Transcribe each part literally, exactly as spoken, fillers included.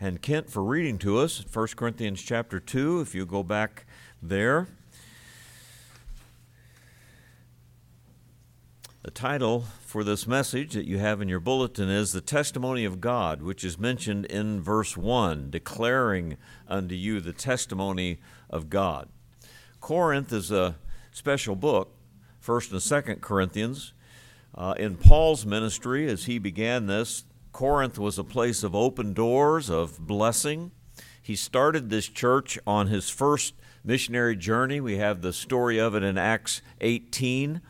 and Kent for reading to us First Corinthians chapter two, if you go back there. The title for this message that you have in your bulletin is The Testimony of God, which is mentioned in verse one, declaring unto you the testimony of God. Corinth is a special book, First and Second Corinthians. Uh, in Paul's ministry, as he began this, Corinth was a place of open doors, of blessing. He started this church on his first missionary journey. We have the story of it in Acts eighteen.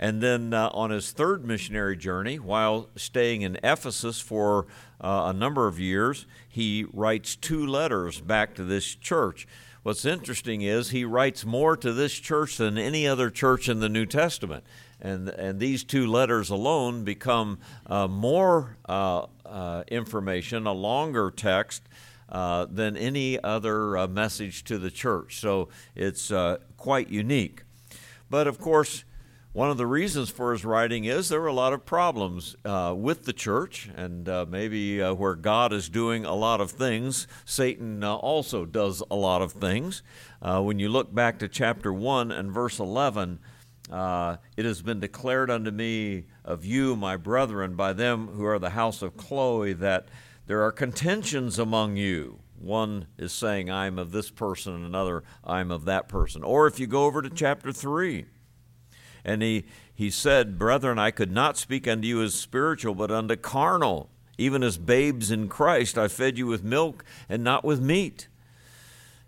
And then uh, on his third missionary journey, while staying in Ephesus for uh, a number of years, he writes two letters back to this church. What's interesting is he writes more to this church than any other church in the New Testament. And, and these two letters alone become uh, more uh, uh, information, a longer text, uh, than any other uh, message to the church. So it's uh, quite unique. But of course, one of the reasons for his writing is there were a lot of problems uh, with the church, and uh, maybe uh, where God is doing a lot of things, Satan uh, also does a lot of things. Uh, when you look back to chapter one and verse eleven, uh, it has been declared unto me of you, my brethren, by them who are the house of Chloe, that there are contentions among you. One is saying, I'm of this person, and another, I'm of that person. Or if you go over to chapter three, and he, he said, brethren, I could not speak unto you as spiritual, but unto carnal. Even as babes in Christ, I fed you with milk and not with meat.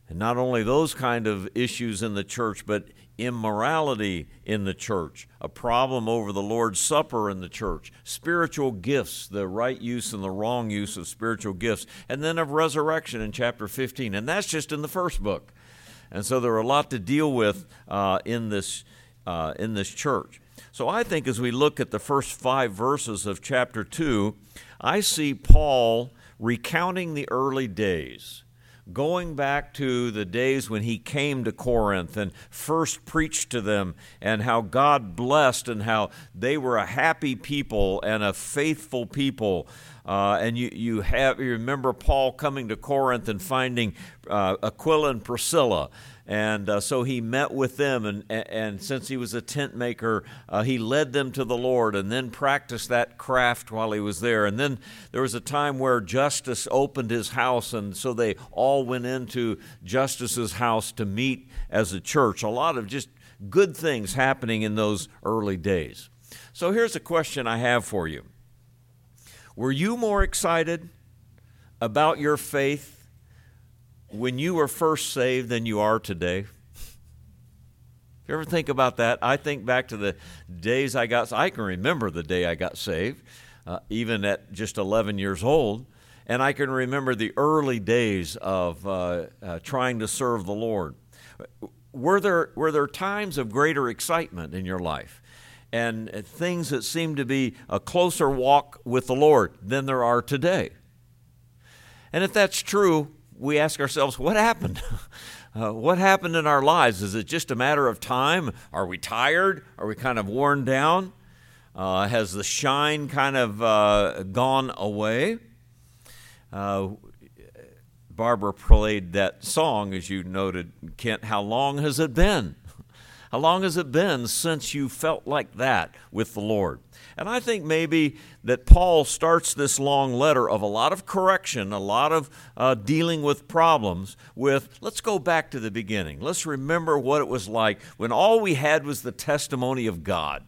And not only those kind of issues in the church, but immorality in the church, a problem over the Lord's Supper in the church, spiritual gifts, the right use and the wrong use of spiritual gifts, and then of resurrection in chapter fifteen. And that's just in the first book. And so there are a lot to deal with uh, in this Uh, in this church. So I think as we look at the first five verses of chapter two, I see Paul recounting the early days, going back to the days when he came to Corinth and first preached to them, and how God blessed and how they were a happy people and a faithful people. Uh, and you you have you remember Paul coming to Corinth and finding uh, Aquila and Priscilla. And uh, so he met with them, and, and since he was a tent maker, uh, he led them to the Lord and then practiced that craft while he was there. And then there was a time where Justus opened his house, and so they all went into Justus's house to meet as a church. A lot of just good things happening in those early days. So here's a question I have for you. Were you more excited about your faith when you were first saved than you are today? If you ever think about that, I think back to the days I got, I can remember the day I got saved, uh, even at just eleven years old, and I can remember the early days of uh, uh, trying to serve the Lord. Were there, were there times of greater excitement in your life and things that seemed to be a closer walk with the Lord than there are today? And if that's true, we ask ourselves, what happened? Uh, what happened in our lives? Is it just a matter of time? Are we tired? Are we kind of worn down? Uh, has the shine kind of uh, gone away? Uh, Barbara played that song, as you noted, Kent. How long has it been? How long has it been since you felt like that with the Lord? And I think maybe that Paul starts this long letter of a lot of correction, a lot of uh, dealing with problems with, let's go back to the beginning. Let's remember what it was like when all we had was the testimony of God.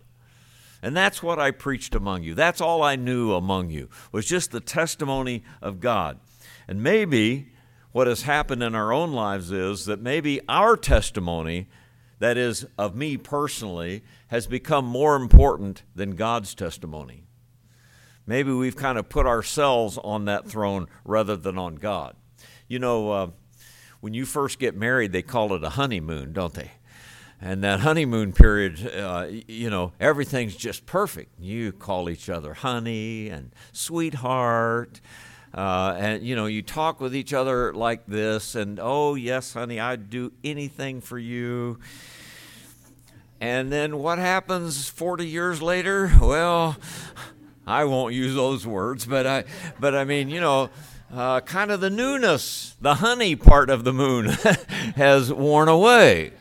And that's what I preached among you. That's all I knew among you, was just the testimony of God. And maybe what has happened in our own lives is that maybe our testimony, that is, of me personally, has become more important than God's testimony. Maybe we've kind of put ourselves on that throne rather than on God. You know, uh, when you first get married, they call it a honeymoon, don't they? And that honeymoon period, uh, you know, everything's just perfect. You call each other honey and sweetheart. Uh, and, you know, you talk with each other like this, and, oh, yes, honey, I'd do anything for you. And then what happens forty years later? Well, I won't use those words, but I, but I mean, you know, uh, kind of the newness, the honey part of the moon has worn away.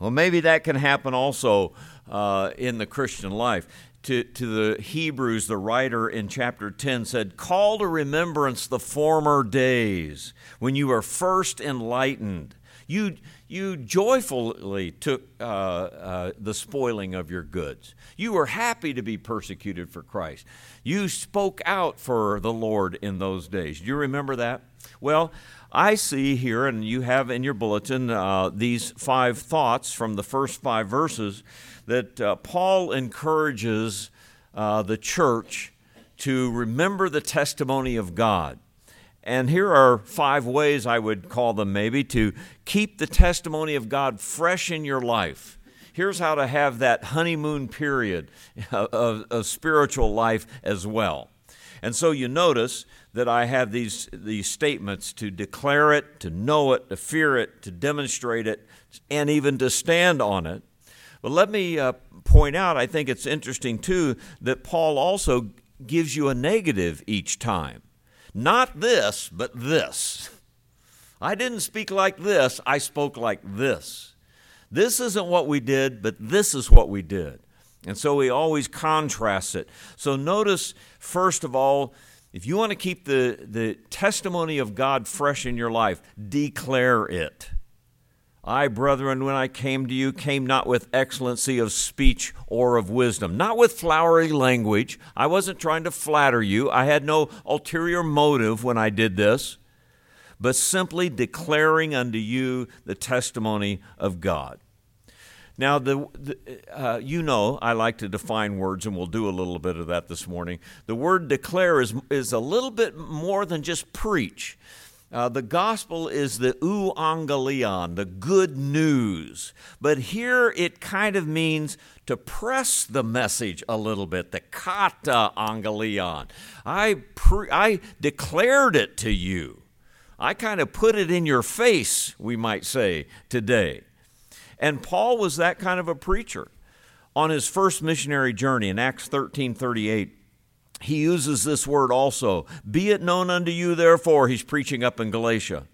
Well, maybe that can happen also uh, in the Christian life. To, to the Hebrews, the writer in chapter ten said, "Call to remembrance the former days when you were first enlightened. You you joyfully took uh, uh, the spoiling of your goods. You were happy to be persecuted for Christ. You spoke out for the Lord in those days." Do you remember that? Well, I see here, and you have in your bulletin, uh, these five thoughts from the first five verses that uh, Paul encourages uh, the church to remember the testimony of God. And here are five ways, I would call them maybe, to keep the testimony of God fresh in your life. Here's how to have that honeymoon period of, of spiritual life as well. And so you notice that I have these, these statements: to declare it, to know it, to fear it, to demonstrate it, and even to stand on it. But let me uh, point out, I think it's interesting too, that Paul also gives you a negative each time. Not this, but this. I didn't speak like this, I spoke like this. This isn't what we did, but this is what we did. And so he always contrasts it. So notice, first of all, if you want to keep the, the testimony of God fresh in your life, declare it. "I, brethren, when I came to you, came not with excellency of speech or of wisdom," not with flowery language. I wasn't trying to flatter you. I had no ulterior motive when I did this, but simply declaring unto you the testimony of God. Now, the, the uh, you know, I like to define words, and we'll do a little bit of that this morning. The word declare is, is a little bit more than just preach. Uh, the gospel is the euangelion, the good news. But here it kind of means to press the message a little bit, the kata angelion. I pre- I declared it to you. I kind of put it in your face, we might say, today. And Paul was that kind of a preacher. On his first missionary journey in Acts thirteen thirty-eight, he uses this word also. "Be it known unto you, therefore," he's preaching up in Galatia,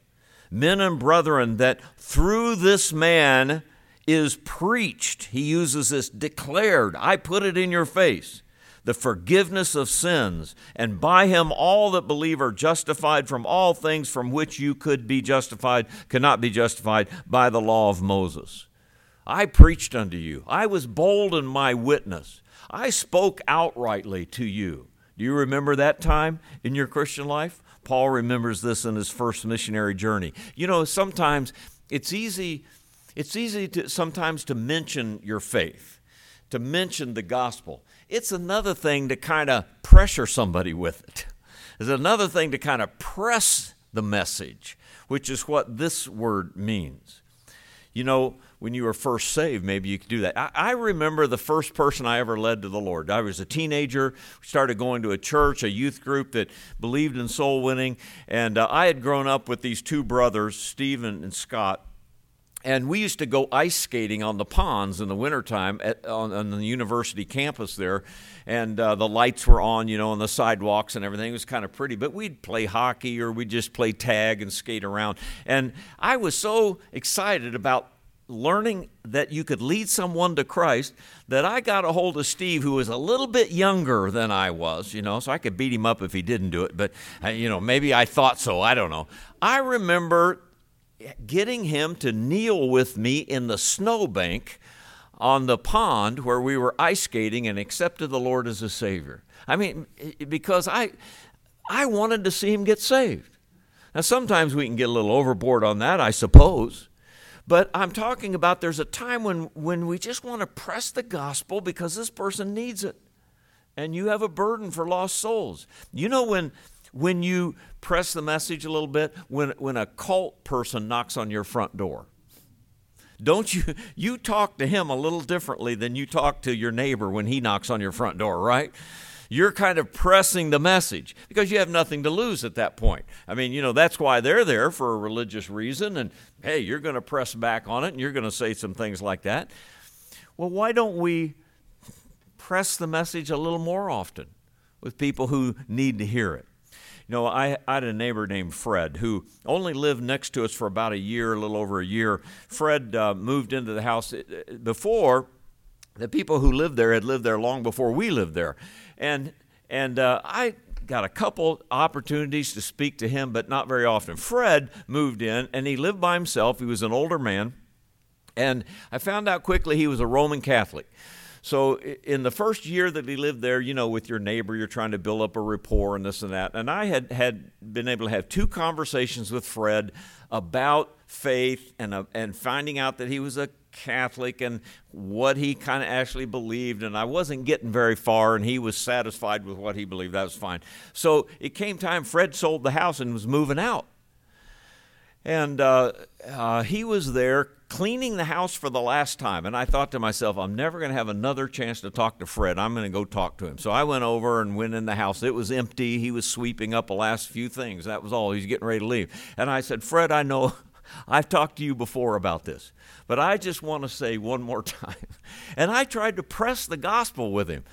"men and brethren, that through this man is preached," he uses this, declared, I put it in your face, "the forgiveness of sins, and by him all that believe are justified from all things from which you could be justified, could not be justified by the law of Moses." I preached unto you. I was bold in my witness. I spoke outrightly to you. Do you remember that time in your Christian life? Paul remembers this in his first missionary journey. You know, sometimes it's easy, it's easy to sometimes to mention your faith, to mention the gospel. It's another thing to kind of pressure somebody with it. It's another thing to kind of press the message, which is what this word means. You know, when you were first saved, maybe you could do that. I, I remember the first person I ever led to the Lord. I was a teenager, started going to a church, a youth group that believed in soul winning, and uh, I had grown up with these two brothers, Steve and, and Scott, and we used to go ice skating on the ponds in the wintertime at, on, on the university campus there, and uh, the lights were on, you know, on the sidewalks and everything. It was kind of pretty, but we'd play hockey or we'd just play tag and skate around, and I was so excited about learning that you could lead someone to Christ, that I got a hold of Steve, who was a little bit younger than I was, you know, so I could beat him up if he didn't do it, but, you know, maybe I thought so, I don't know. I remember getting him to kneel with me in the snowbank on the pond where we were ice skating and accepted the Lord as a Savior. I mean, because I, I wanted to see him get saved. Now, sometimes we can get a little overboard on that, I suppose. But I'm talking about there's a time when, when we just want to press the gospel because this person needs it, and you have a burden for lost souls. You know, when when you press the message a little bit, when when a cult person knocks on your front door, don't you you talk to him a little differently than you talk to your neighbor when he knocks on your front door, right? You're kind of pressing the message because you have nothing to lose at that point. I mean, you know, that's why they're there, for a religious reason. And, hey, you're going to press back on it, and you're going to say some things like that. Well, why don't we press the message a little more often with people who need to hear it? You know, I, I had a neighbor named Fred who only lived next to us for about a year, a little over a year. Fred uh, moved into the house before. The people who lived there had lived there long before we lived there. And and uh, I got a couple opportunities to speak to him, but not very often. Fred moved in, and he lived by himself. He was an older man. And I found out quickly he was a Roman Catholic. So in the first year that he lived there, you know, with your neighbor, you're trying to build up a rapport and this and that. And I had, had been able to have two conversations with Fred about faith and uh, and finding out that he was a Catholic and what he kind of actually believed, and I wasn't getting very far, and he was satisfied with what he believed. That was fine. So it came time Fred sold the house and was moving out, and uh, uh, he was there cleaning the house for the last time, and I thought to myself, I'm never going to have another chance to talk to Fred. I'm going to go talk to him. So I went over and went in the house. It was empty. He was sweeping up the last few things. That was all. He's getting ready to leave. And I said, Fred, I know I've talked to you before about this, but I just want to say one more time. And I tried to press the gospel with him.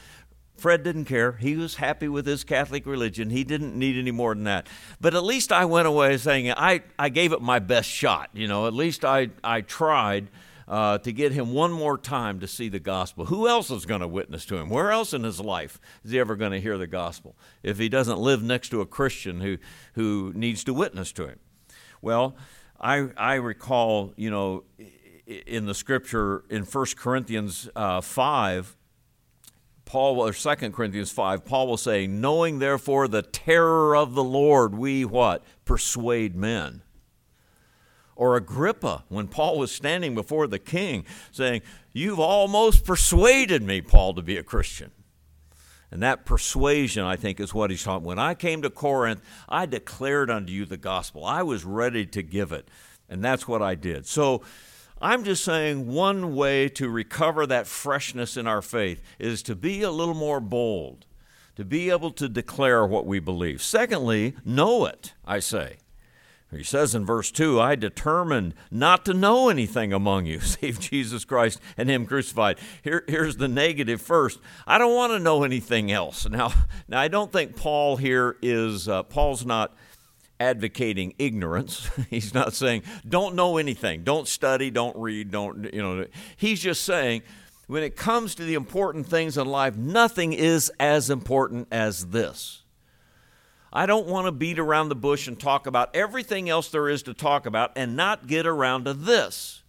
Fred didn't care. He was happy with his Catholic religion. He didn't need any more than that. But at least I went away saying I, I gave it my best shot. You know, at least I, I tried uh, to get him one more time to see the gospel. Who else is going to witness to him? Where else in his life is he ever going to hear the gospel if he doesn't live next to a Christian who, who needs to witness to him? Well, I, I recall, you know, in the scripture in First Corinthians uh, five, Paul, or Second Corinthians five, Paul will say, knowing therefore the terror of the Lord, we what? Persuade men. Or Agrippa, when Paul was standing before the king, saying, you've almost persuaded me, Paul, to be a Christian. And that persuasion, I think, is what he's talking about. When I came to Corinth, I declared unto you the gospel. I was ready to give it, and that's what I did. So I'm just saying one way to recover that freshness in our faith is to be a little more bold, to be able to declare what we believe. Secondly, know it, I say. He says in verse two, I determined not to know anything among you save Jesus Christ and him crucified. Here, here's the negative first. I don't want to know anything else. Now, now I don't think Paul here is, uh, Paul's not advocating ignorance. He's not saying don't know anything, don't study, don't read, don't, you know. He's just saying when it comes to the important things in life, nothing is as important as this. I don't want to beat around the bush and talk about everything else there is to talk about and not get around to this.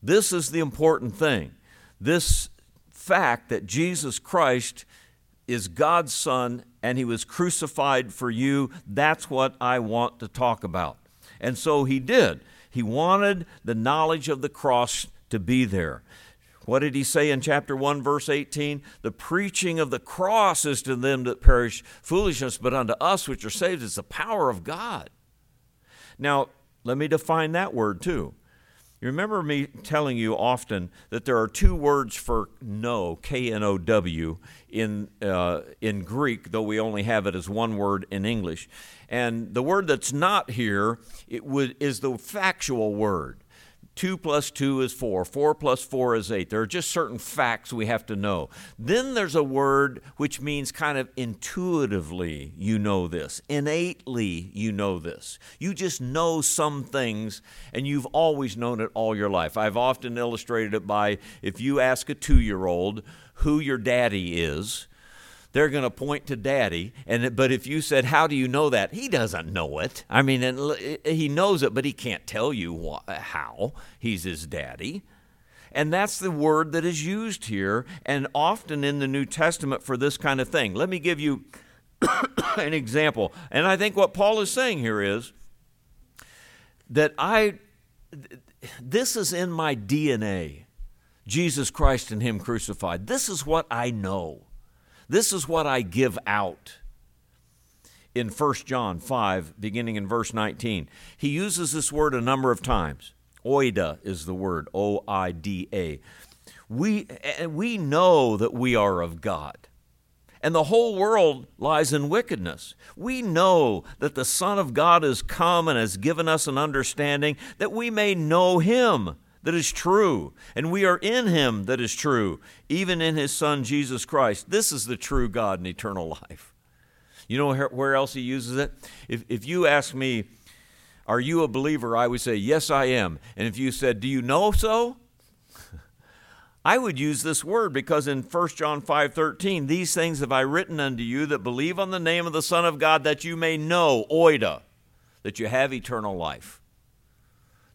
This is the important thing. This fact that Jesus Christ is God's Son and he was crucified for you, that's what I want to talk about. And so he did. He wanted the knowledge of the cross to be there. What did he say in chapter one, verse eighteen? The preaching of the cross is to them that perish foolishness, but unto us which are saved is the power of God. Now, let me define that word too. You remember me telling you often that there are two words for know, K N O W, in, uh, in Greek, though we only have it as one word in English. And the word that's not here it would, is the factual word. Two plus two is four. Four plus four is eight. There are just certain facts we have to know. Then there's a word which means kind of intuitively you know this. Innately you know this. You just know some things, and you've always known it all your life. I've often illustrated it by if you ask a two-year-old who your daddy is, they're going to point to daddy, and but if you said, how do you know that? He doesn't know it. I mean, and he knows it, but he can't tell you how he's his daddy. And that's the word that is used here and often in the New Testament for this kind of thing. Let me give you an example. And I think what Paul is saying here is that I, this is in my D N A, Jesus Christ and him crucified. This is what I know. This is what I give out. In First John five, beginning in verse nineteen, he uses this word a number of times. Oida is the word, O I D A. We, we know that we are of God, and the whole world lies in wickedness. We know that the Son of God has come and has given us an understanding that we may know him that is true, and we are in him that is true, even in his Son Jesus Christ. This is the true God and eternal life. You know where else he uses it? If if you ask me, are you a believer? I would say, yes, I am. And if you said, do you know so? I would use this word, because in First John five thirteen, these things have I written unto you that believe on the name of the Son of God, that you may know, oida, that you have eternal life.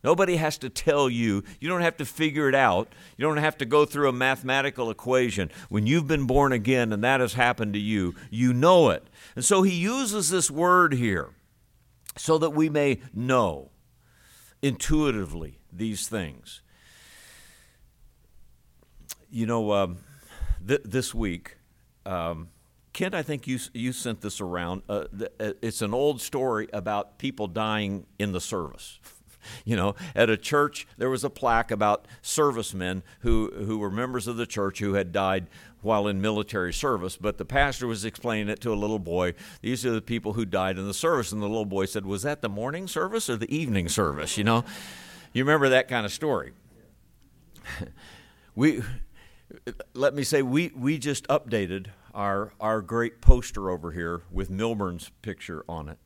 Nobody has to tell you. You don't have to figure it out. You don't have to go through a mathematical equation. When you've been born again and that has happened to you, you know it. And so he uses this word here so that we may know intuitively these things. You know, um, th- this week, um, Kent, I think you you sent this around. Uh, th- it's an old story about people dying in the service. You know, at a church, there was a plaque about servicemen who, who were members of the church who had died while in military service. But the pastor was explaining it to a little boy. These are the people who died in the service. And the little boy said, was that the morning service or the evening service? You know, you remember that kind of story. we, let me say, we, we just updated our, our great poster over here with Milburn's picture on it.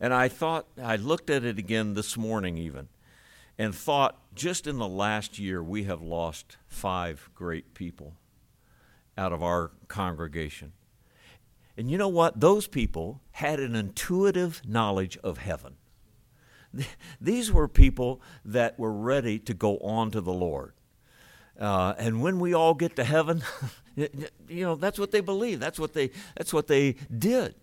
And I thought, I looked at it again this morning even, and thought, just in the last year, we have lost five great people out of our congregation. And you know what? Those people had an intuitive knowledge of heaven. These were people that were ready to go on to the Lord. Uh, and when we all get to heaven, you know, that's what they believe. That's what they, that's what they did.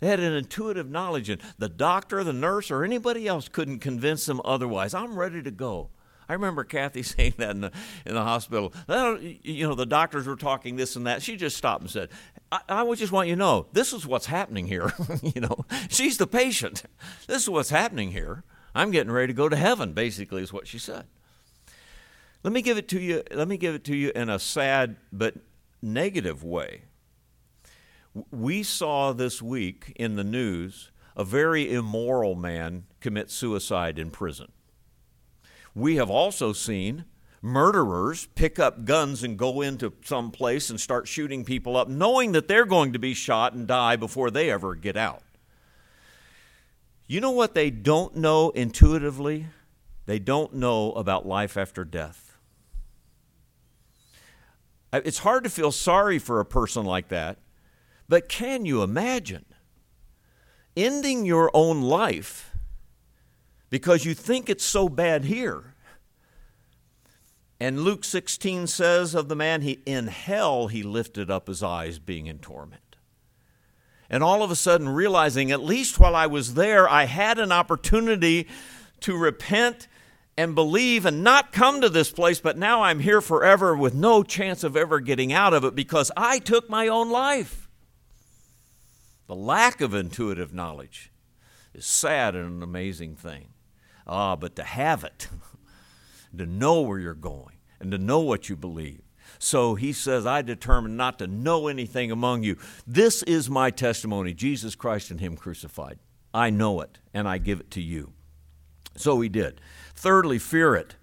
They had an intuitive knowledge, and the doctor, the nurse, or anybody else couldn't convince them otherwise. I'm ready to go. I remember Kathy saying that in the, in the hospital. You know, the doctors were talking this and that. She just stopped and said, I, I would just want you to know, this is what's happening here. You know, she's the patient. This is what's happening here. I'm getting ready to go to heaven, basically, is what she said. Let me give it to you, let me give it to you in a sad but negative way. We saw this week in the news a very immoral man commit suicide in prison. We have also seen murderers pick up guns and go into some place and start shooting people up, knowing that they're going to be shot and die before they ever get out. You know what they don't know intuitively? They don't know about life after death. It's hard to feel sorry for a person like that. But can you imagine ending your own life because you think it's so bad here? And Luke sixteen says of the man, he in hell he lifted up his eyes, being in torment. And all of a sudden realizing, at least while I was there, I had an opportunity to repent and believe and not come to this place, but now I'm here forever with no chance of ever getting out of it because I took my own life. The lack of intuitive knowledge is sad and an amazing thing. Ah, but to have it, to know where you're going, and to know what you believe. So he says, I determined not to know anything among you. This is my testimony, Jesus Christ and him crucified. I know it, and I give it to you. So he did. Thirdly, fear it.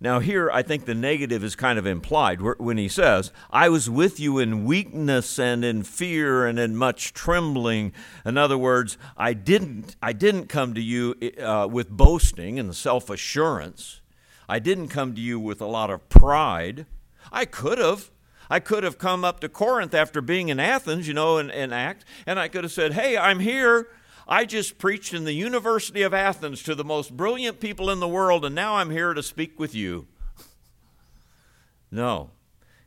Now here, I think the negative is kind of implied when he says, I was with you in weakness and in fear and in much trembling. In other words, I didn't, I didn't come to you uh, with boasting and self-assurance. I didn't come to you with a lot of pride. I could have. I could have come up to Corinth after being in Athens, you know, in, in Acts, and I could have said, hey, I'm here. I just preached in the University of Athens to the most brilliant people in the world, and now I'm here to speak with you. No,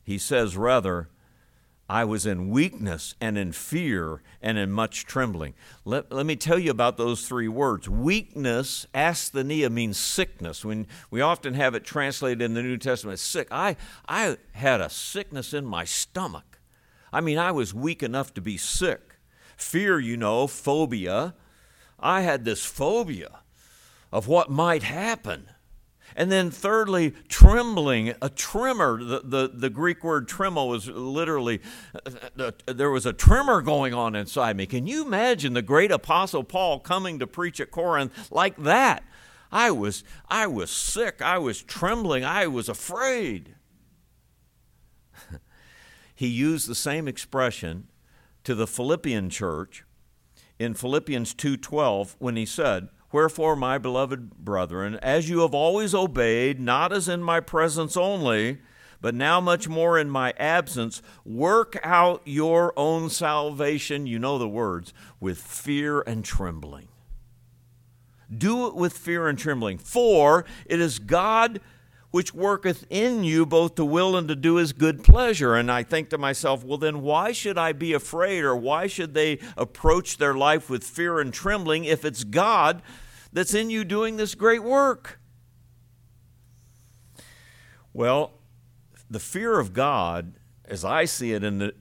he says rather, I was in weakness and in fear and in much trembling. Let, let me tell you about those three words. Weakness, asthenia, means sickness. When we often have it translated in the New Testament as sick. I, I had a sickness in my stomach. I mean, I was weak enough to be sick. Fear, you know, phobia. I had this phobia of what might happen. And then thirdly, trembling, a tremor. The, the, the Greek word tremo is literally, uh, there was a tremor going on inside me. Can you imagine the great apostle Paul coming to preach at Corinth like that? I was, I was sick. I was trembling. I was afraid. He used the same expression to the Philippian church in Philippians two twelve when he said, "Wherefore, my beloved brethren, as you have always obeyed, not as in my presence only, but now much more in my absence, work out your own salvation," you know the words, "with fear and trembling." Do it with fear and trembling, for it is God which worketh in you both to will and to do his good pleasure. And I think to myself, well, then why should I be afraid, or why should they approach their life with fear and trembling if it's God that's in you doing this great work? Well, the fear of God, as I see it in the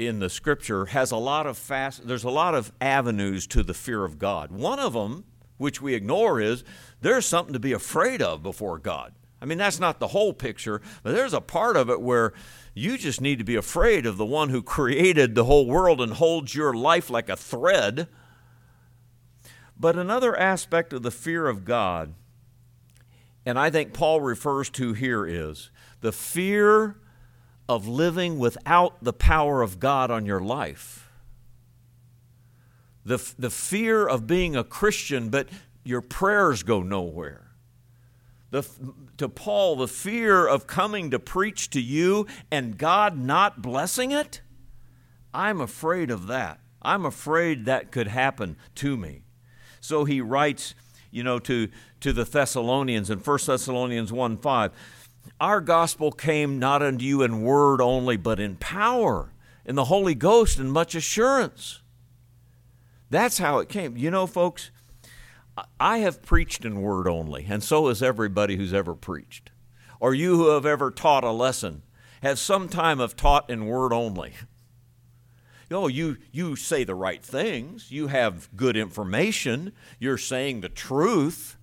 in the Scripture, has a lot of fast. There's a lot of avenues to the fear of God. One of them, which we ignore, is there's something to be afraid of before God. I mean, that's not the whole picture, but there's a part of it where you just need to be afraid of the one who created the whole world and holds your life like a thread. But another aspect of the fear of God, and I think Paul refers to here, is the fear of living without the power of God on your life. The, the fear of being a Christian, but your prayers go nowhere. The, to Paul, the fear of coming to preach to you and God not blessing it, I'm afraid of that. I'm afraid that could happen to me. So he writes, you know, to, to the Thessalonians in First Thessalonians one five, "Our gospel came not unto you in word only, but in power, in the Holy Ghost, and much assurance." That's how it came. You know, folks, I have preached in word only, and so has everybody who's ever preached. Or you who have ever taught a lesson have sometime have taught in word only. Oh, you, you say the right things. You have good information. You're saying the truth,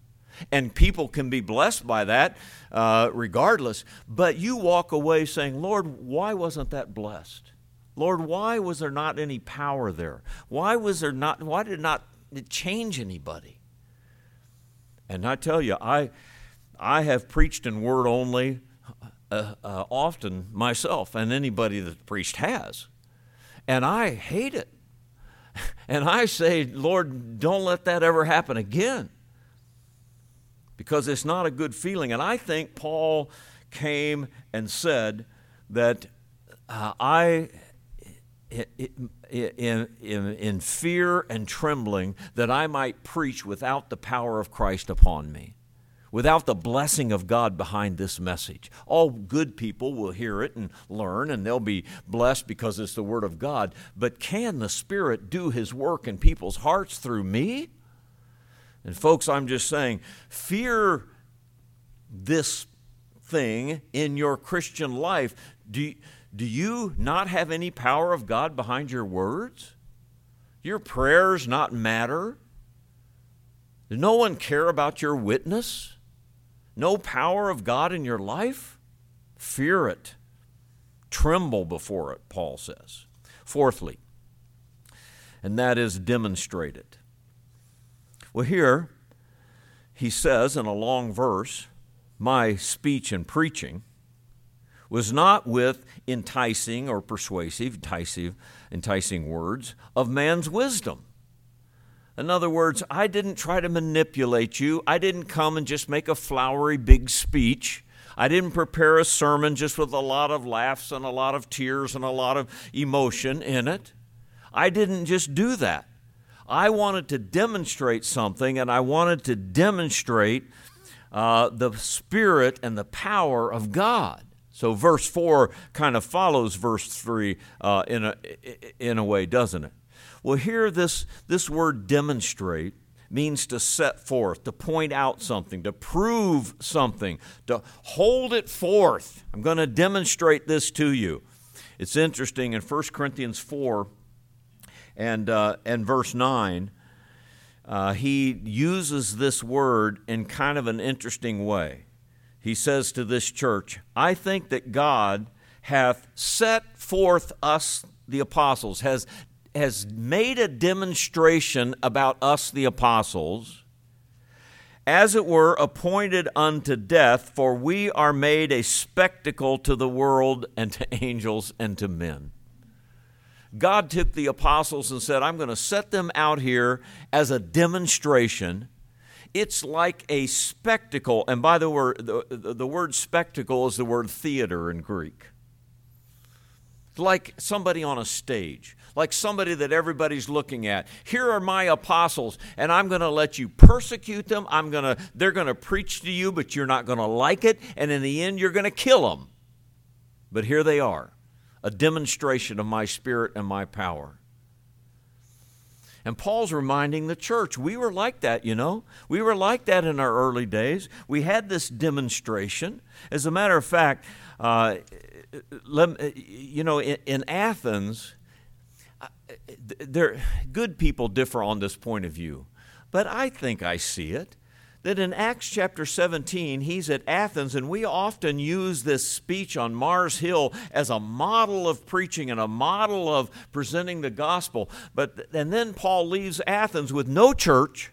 and people can be blessed by that uh, regardless. But you walk away saying, "Lord, why wasn't that blessed? Lord, why was there not any power there? Why was there not? Why did not it change anybody?" And I tell you, I I have preached in word only uh, uh, often myself, and anybody that's preached has. And I hate it. And I say, "Lord, don't let that ever happen again," because it's not a good feeling. And I think Paul came and said that uh, I... It, it, In, in, in fear and trembling, that I might preach without the power of Christ upon me, without the blessing of God behind this message. All good people will hear it and learn, and they'll be blessed because it's the Word of God. But can the Spirit do His work in people's hearts through me? And folks, I'm just saying, fear this thing in your Christian life. Do you, Do you not have any power of God behind your words? Your prayers not matter? Does no one care about your witness? No power of God in your life? Fear it. Tremble before it, Paul says. Fourthly, and that is demonstrate it. Well, here he says in a long verse, "My speech and preaching was not with enticing or persuasive, enticing, enticing words of man's wisdom." In other words, I didn't try to manipulate you. I didn't come and just make a flowery big speech. I didn't prepare a sermon just with a lot of laughs and a lot of tears and a lot of emotion in it. I didn't just do that. I wanted to demonstrate something, and I wanted to demonstrate uh, the Spirit and the power of God. So verse four kind of follows verse three uh, in a in a way, doesn't it? Well, here this this word demonstrate means to set forth, to point out something, to prove something, to hold it forth. I'm going to demonstrate this to you. It's interesting in First Corinthians four and uh, and verse nine, uh, he uses this word in kind of an interesting way. He says to this church, "I think that God hath set forth us, the apostles, has, has made a demonstration about us, the apostles, as it were appointed unto death, for we are made a spectacle to the world and to angels and to men." God took the apostles and said, I'm going to set them out here as a demonstration. It's like a spectacle. And by the word, the, the word spectacle is the word theater in Greek. It's like somebody on a stage, like somebody that everybody's looking at. Here are my apostles, and I'm going to let you persecute them. I'm going to, they're going to preach to you, but you're not going to like it. And in the end, you're going to kill them. But here they are, a demonstration of my spirit and my power. And Paul's reminding the church, we were like that, you know. We were like that in our early days. We had this demonstration. As a matter of fact, uh, let, you know, in, in Athens, there, good people differ on this point of view. But I think I see it, that in Acts chapter seventeen, he's at Athens, and we often use this speech on Mars Hill as a model of preaching and a model of presenting the gospel. But and then Paul leaves Athens with no church,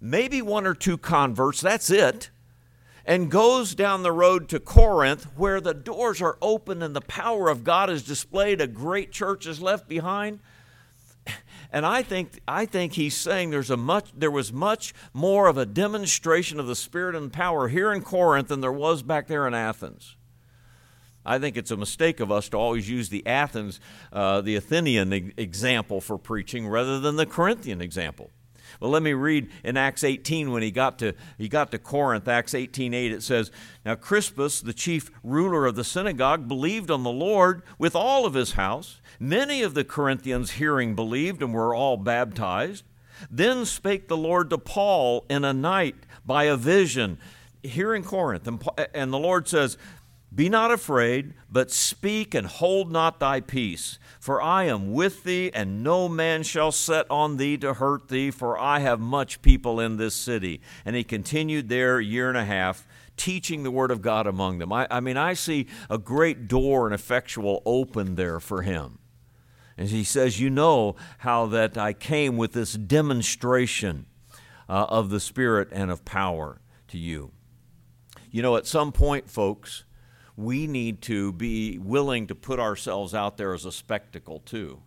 maybe one or two converts, that's it, and goes down the road to Corinth, where the doors are open and the power of God is displayed, a great church is left behind. And I think I think he's saying there's a much there was much more of a demonstration of the Spirit and power here in Corinth than there was back there in Athens. I think it's a mistake of us to always use the Athens, uh, the Athenian e- example for preaching rather than the Corinthian example. Well, let me read in Acts eighteen when he got to he got to Corinth. Acts eighteen eight, it says, "Now Crispus, the chief ruler of the synagogue, believed on the Lord with all of his house. Many of the Corinthians hearing believed and were all baptized. Then spake the Lord to Paul in a night by a vision," here in Corinth. And, and the Lord says, "Be not afraid, but speak and hold not thy peace. For I am with thee, and no man shall set on thee to hurt thee, for I have much people in this city." And he continued there a year and a half, teaching the word of God among them. I, I mean, I see a great door and effectual open there for him. And he says, you know how that I came with this demonstration uh, of the Spirit and of power to you. You know, at some point, folks, we need to be willing to put ourselves out there as a spectacle too.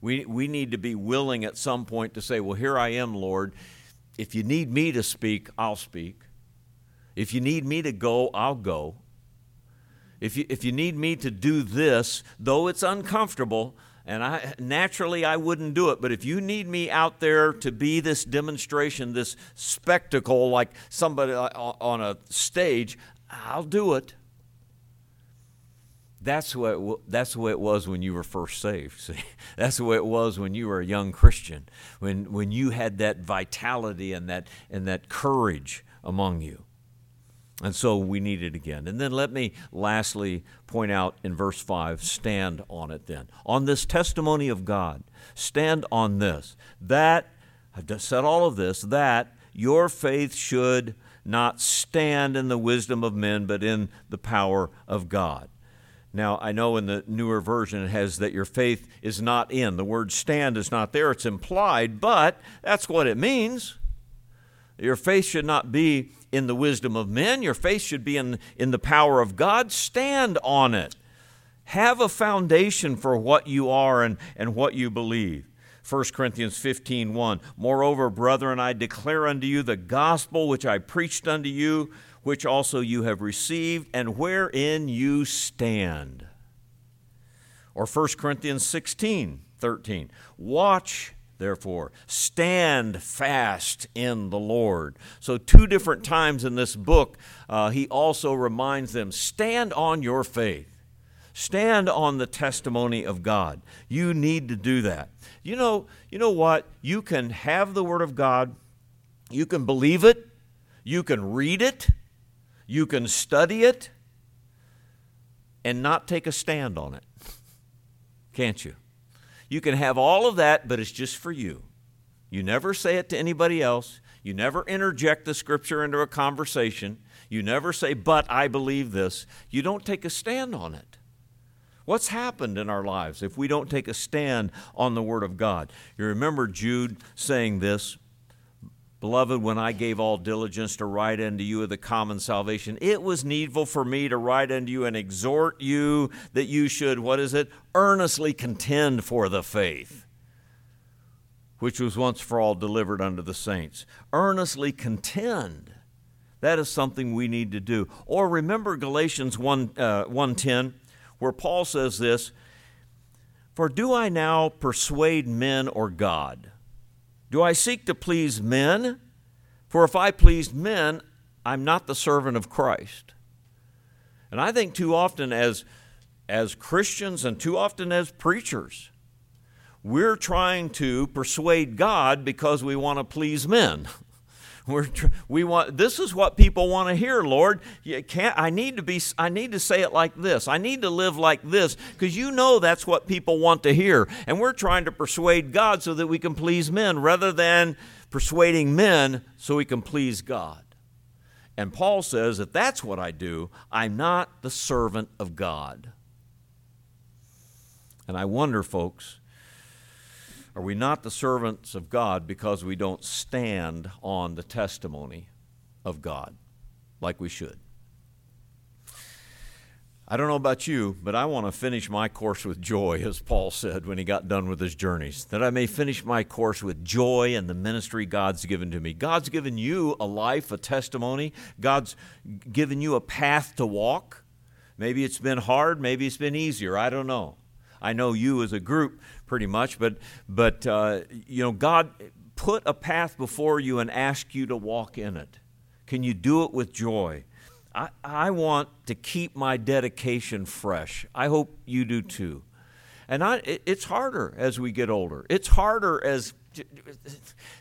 We we need to be willing at some point to say, well, here I am, Lord. If you need me to speak, I'll speak. If you need me to go, I'll go. If you, if you need me to do this, though it's uncomfortable, and I naturally I wouldn't do it, but if you need me out there to be this demonstration, this spectacle like somebody on a stage, I'll do it. That's what it, that's the way it was when you were first saved. See, that's the way it was when you were a young Christian, when when you had that vitality and that and that courage among you. And so we need it again. And then let me lastly point out in verse five, stand on it then. On this testimony of God, stand on this. That, I've said all of this, that your faith should not stand in the wisdom of men, but in the power of God. Now, I know in the newer version it has that your faith is not in. The word stand is not there. It's implied, but that's what it means. Your faith should not be in the wisdom of men. Your faith should be in, in the power of God. Stand on it. Have a foundation for what you are and, and what you believe. First Corinthians fifteen one, "Moreover, brethren, I declare unto you the gospel which I preached unto you, which also you have received, and wherein you stand." Or First Corinthians sixteen thirteen, "Watch, therefore, stand fast in the Lord." So two different times in this book, uh, he also reminds them, stand on your faith. Stand on the testimony of God. You need to do that. You know, you know what? You can have the Word of God. You can believe it. You can read it. You can study it and not take a stand on it. Can't you? You can have all of that, but it's just for you. You never say it to anybody else. You never interject the Scripture into a conversation. You never say, but I believe this. You don't take a stand on it. What's happened in our lives if we don't take a stand on the Word of God? You remember Jude saying this, Beloved, when I gave all diligence to write unto you of the common salvation, it was needful for me to write unto you and exhort you that you should, what is it, earnestly contend for the faith, which was once for all delivered unto the saints. Earnestly contend. That is something we need to do. Or remember Galatians one ten, where Paul says this, "For do I now persuade men or God? Do I seek to please men? For if I pleased men, I'm not the servant of Christ." And I think too often as, as Christians and too often as preachers, we're trying to persuade God because we want to please men. We're tr- we want this is what people want to hear, Lord. You can't, I need to be I need to say it like this. I need to live like this because you know that's what people want to hear. And we're trying to persuade God so that we can please men rather than persuading men so we can please God. And Paul says that that's what I do. I'm not the servant of God. And I wonder, folks, are we not the servants of God because we don't stand on the testimony of God like we should? I don't know about you, but I want to finish my course with joy, as Paul said when he got done with his journeys, that I may finish my course with joy in the ministry God's given to me. God's given you a life, a testimony. God's given you a path to walk. Maybe it's been hard. Maybe it's been easier. I don't know. I know you as a group pretty much, but but uh, you know, God put a path before you and asked you to walk in it. Can you do it with joy? I, I want to keep my dedication fresh. I hope you do too. And I, it, it's harder as we get older. It's harder as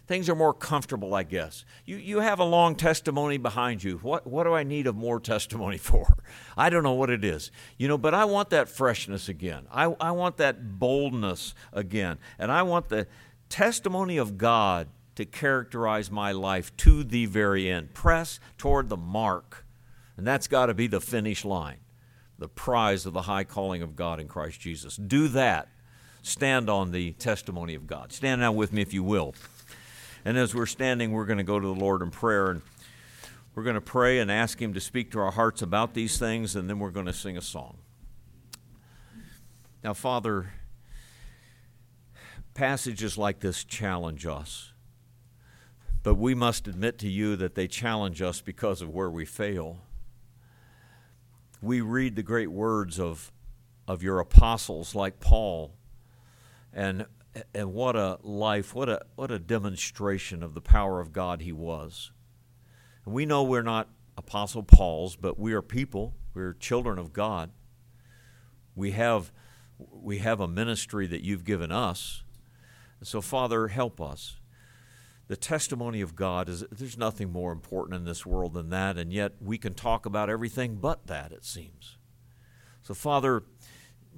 things are more comfortable, I guess. You you have a long testimony behind you. What what do I need of more testimony for? I don't know what it is. You know, but I want that freshness again. I, I want that boldness again. And I want the testimony of God to characterize my life to the very end. Press toward the mark. And that's got to be the finish line, the prize of the high calling of God in Christ Jesus. Do that. Stand on the testimony of God. Stand now with me if you will. And as we're standing, we're going to go to the Lord in prayer, and we're going to pray and ask Him to speak to our hearts about these things, and then we're going to sing a song. Now, Father, passages like this challenge us, but we must admit to you that they challenge us because of where we fail. We read the great words of, of your apostles like Paul, And and what a life, what a what a demonstration of the power of God he was. And we know we're not Apostle Paul's, but we are people, we're children of God. We have we have a ministry that you've given us. So, Father, help us. The testimony of God is, there's nothing more important in this world than that, and yet we can talk about everything but that, it seems. So, Father,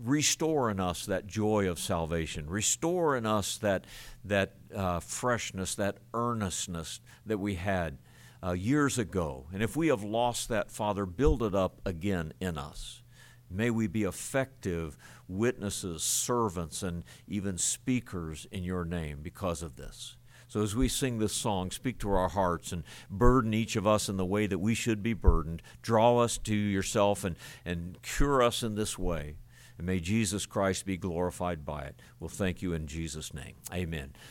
restore in us that joy of salvation. Restore in us that that uh, freshness, that earnestness that we had uh, years ago. And if we have lost that, Father, build it up again in us. May we be effective witnesses, servants, and even speakers in your name because of this. So as we sing this song, speak to our hearts and burden each of us in the way that we should be burdened. Draw us to yourself and, and cure us in this way. And may Jesus Christ be glorified by it. We'll thank you in Jesus' name. Amen.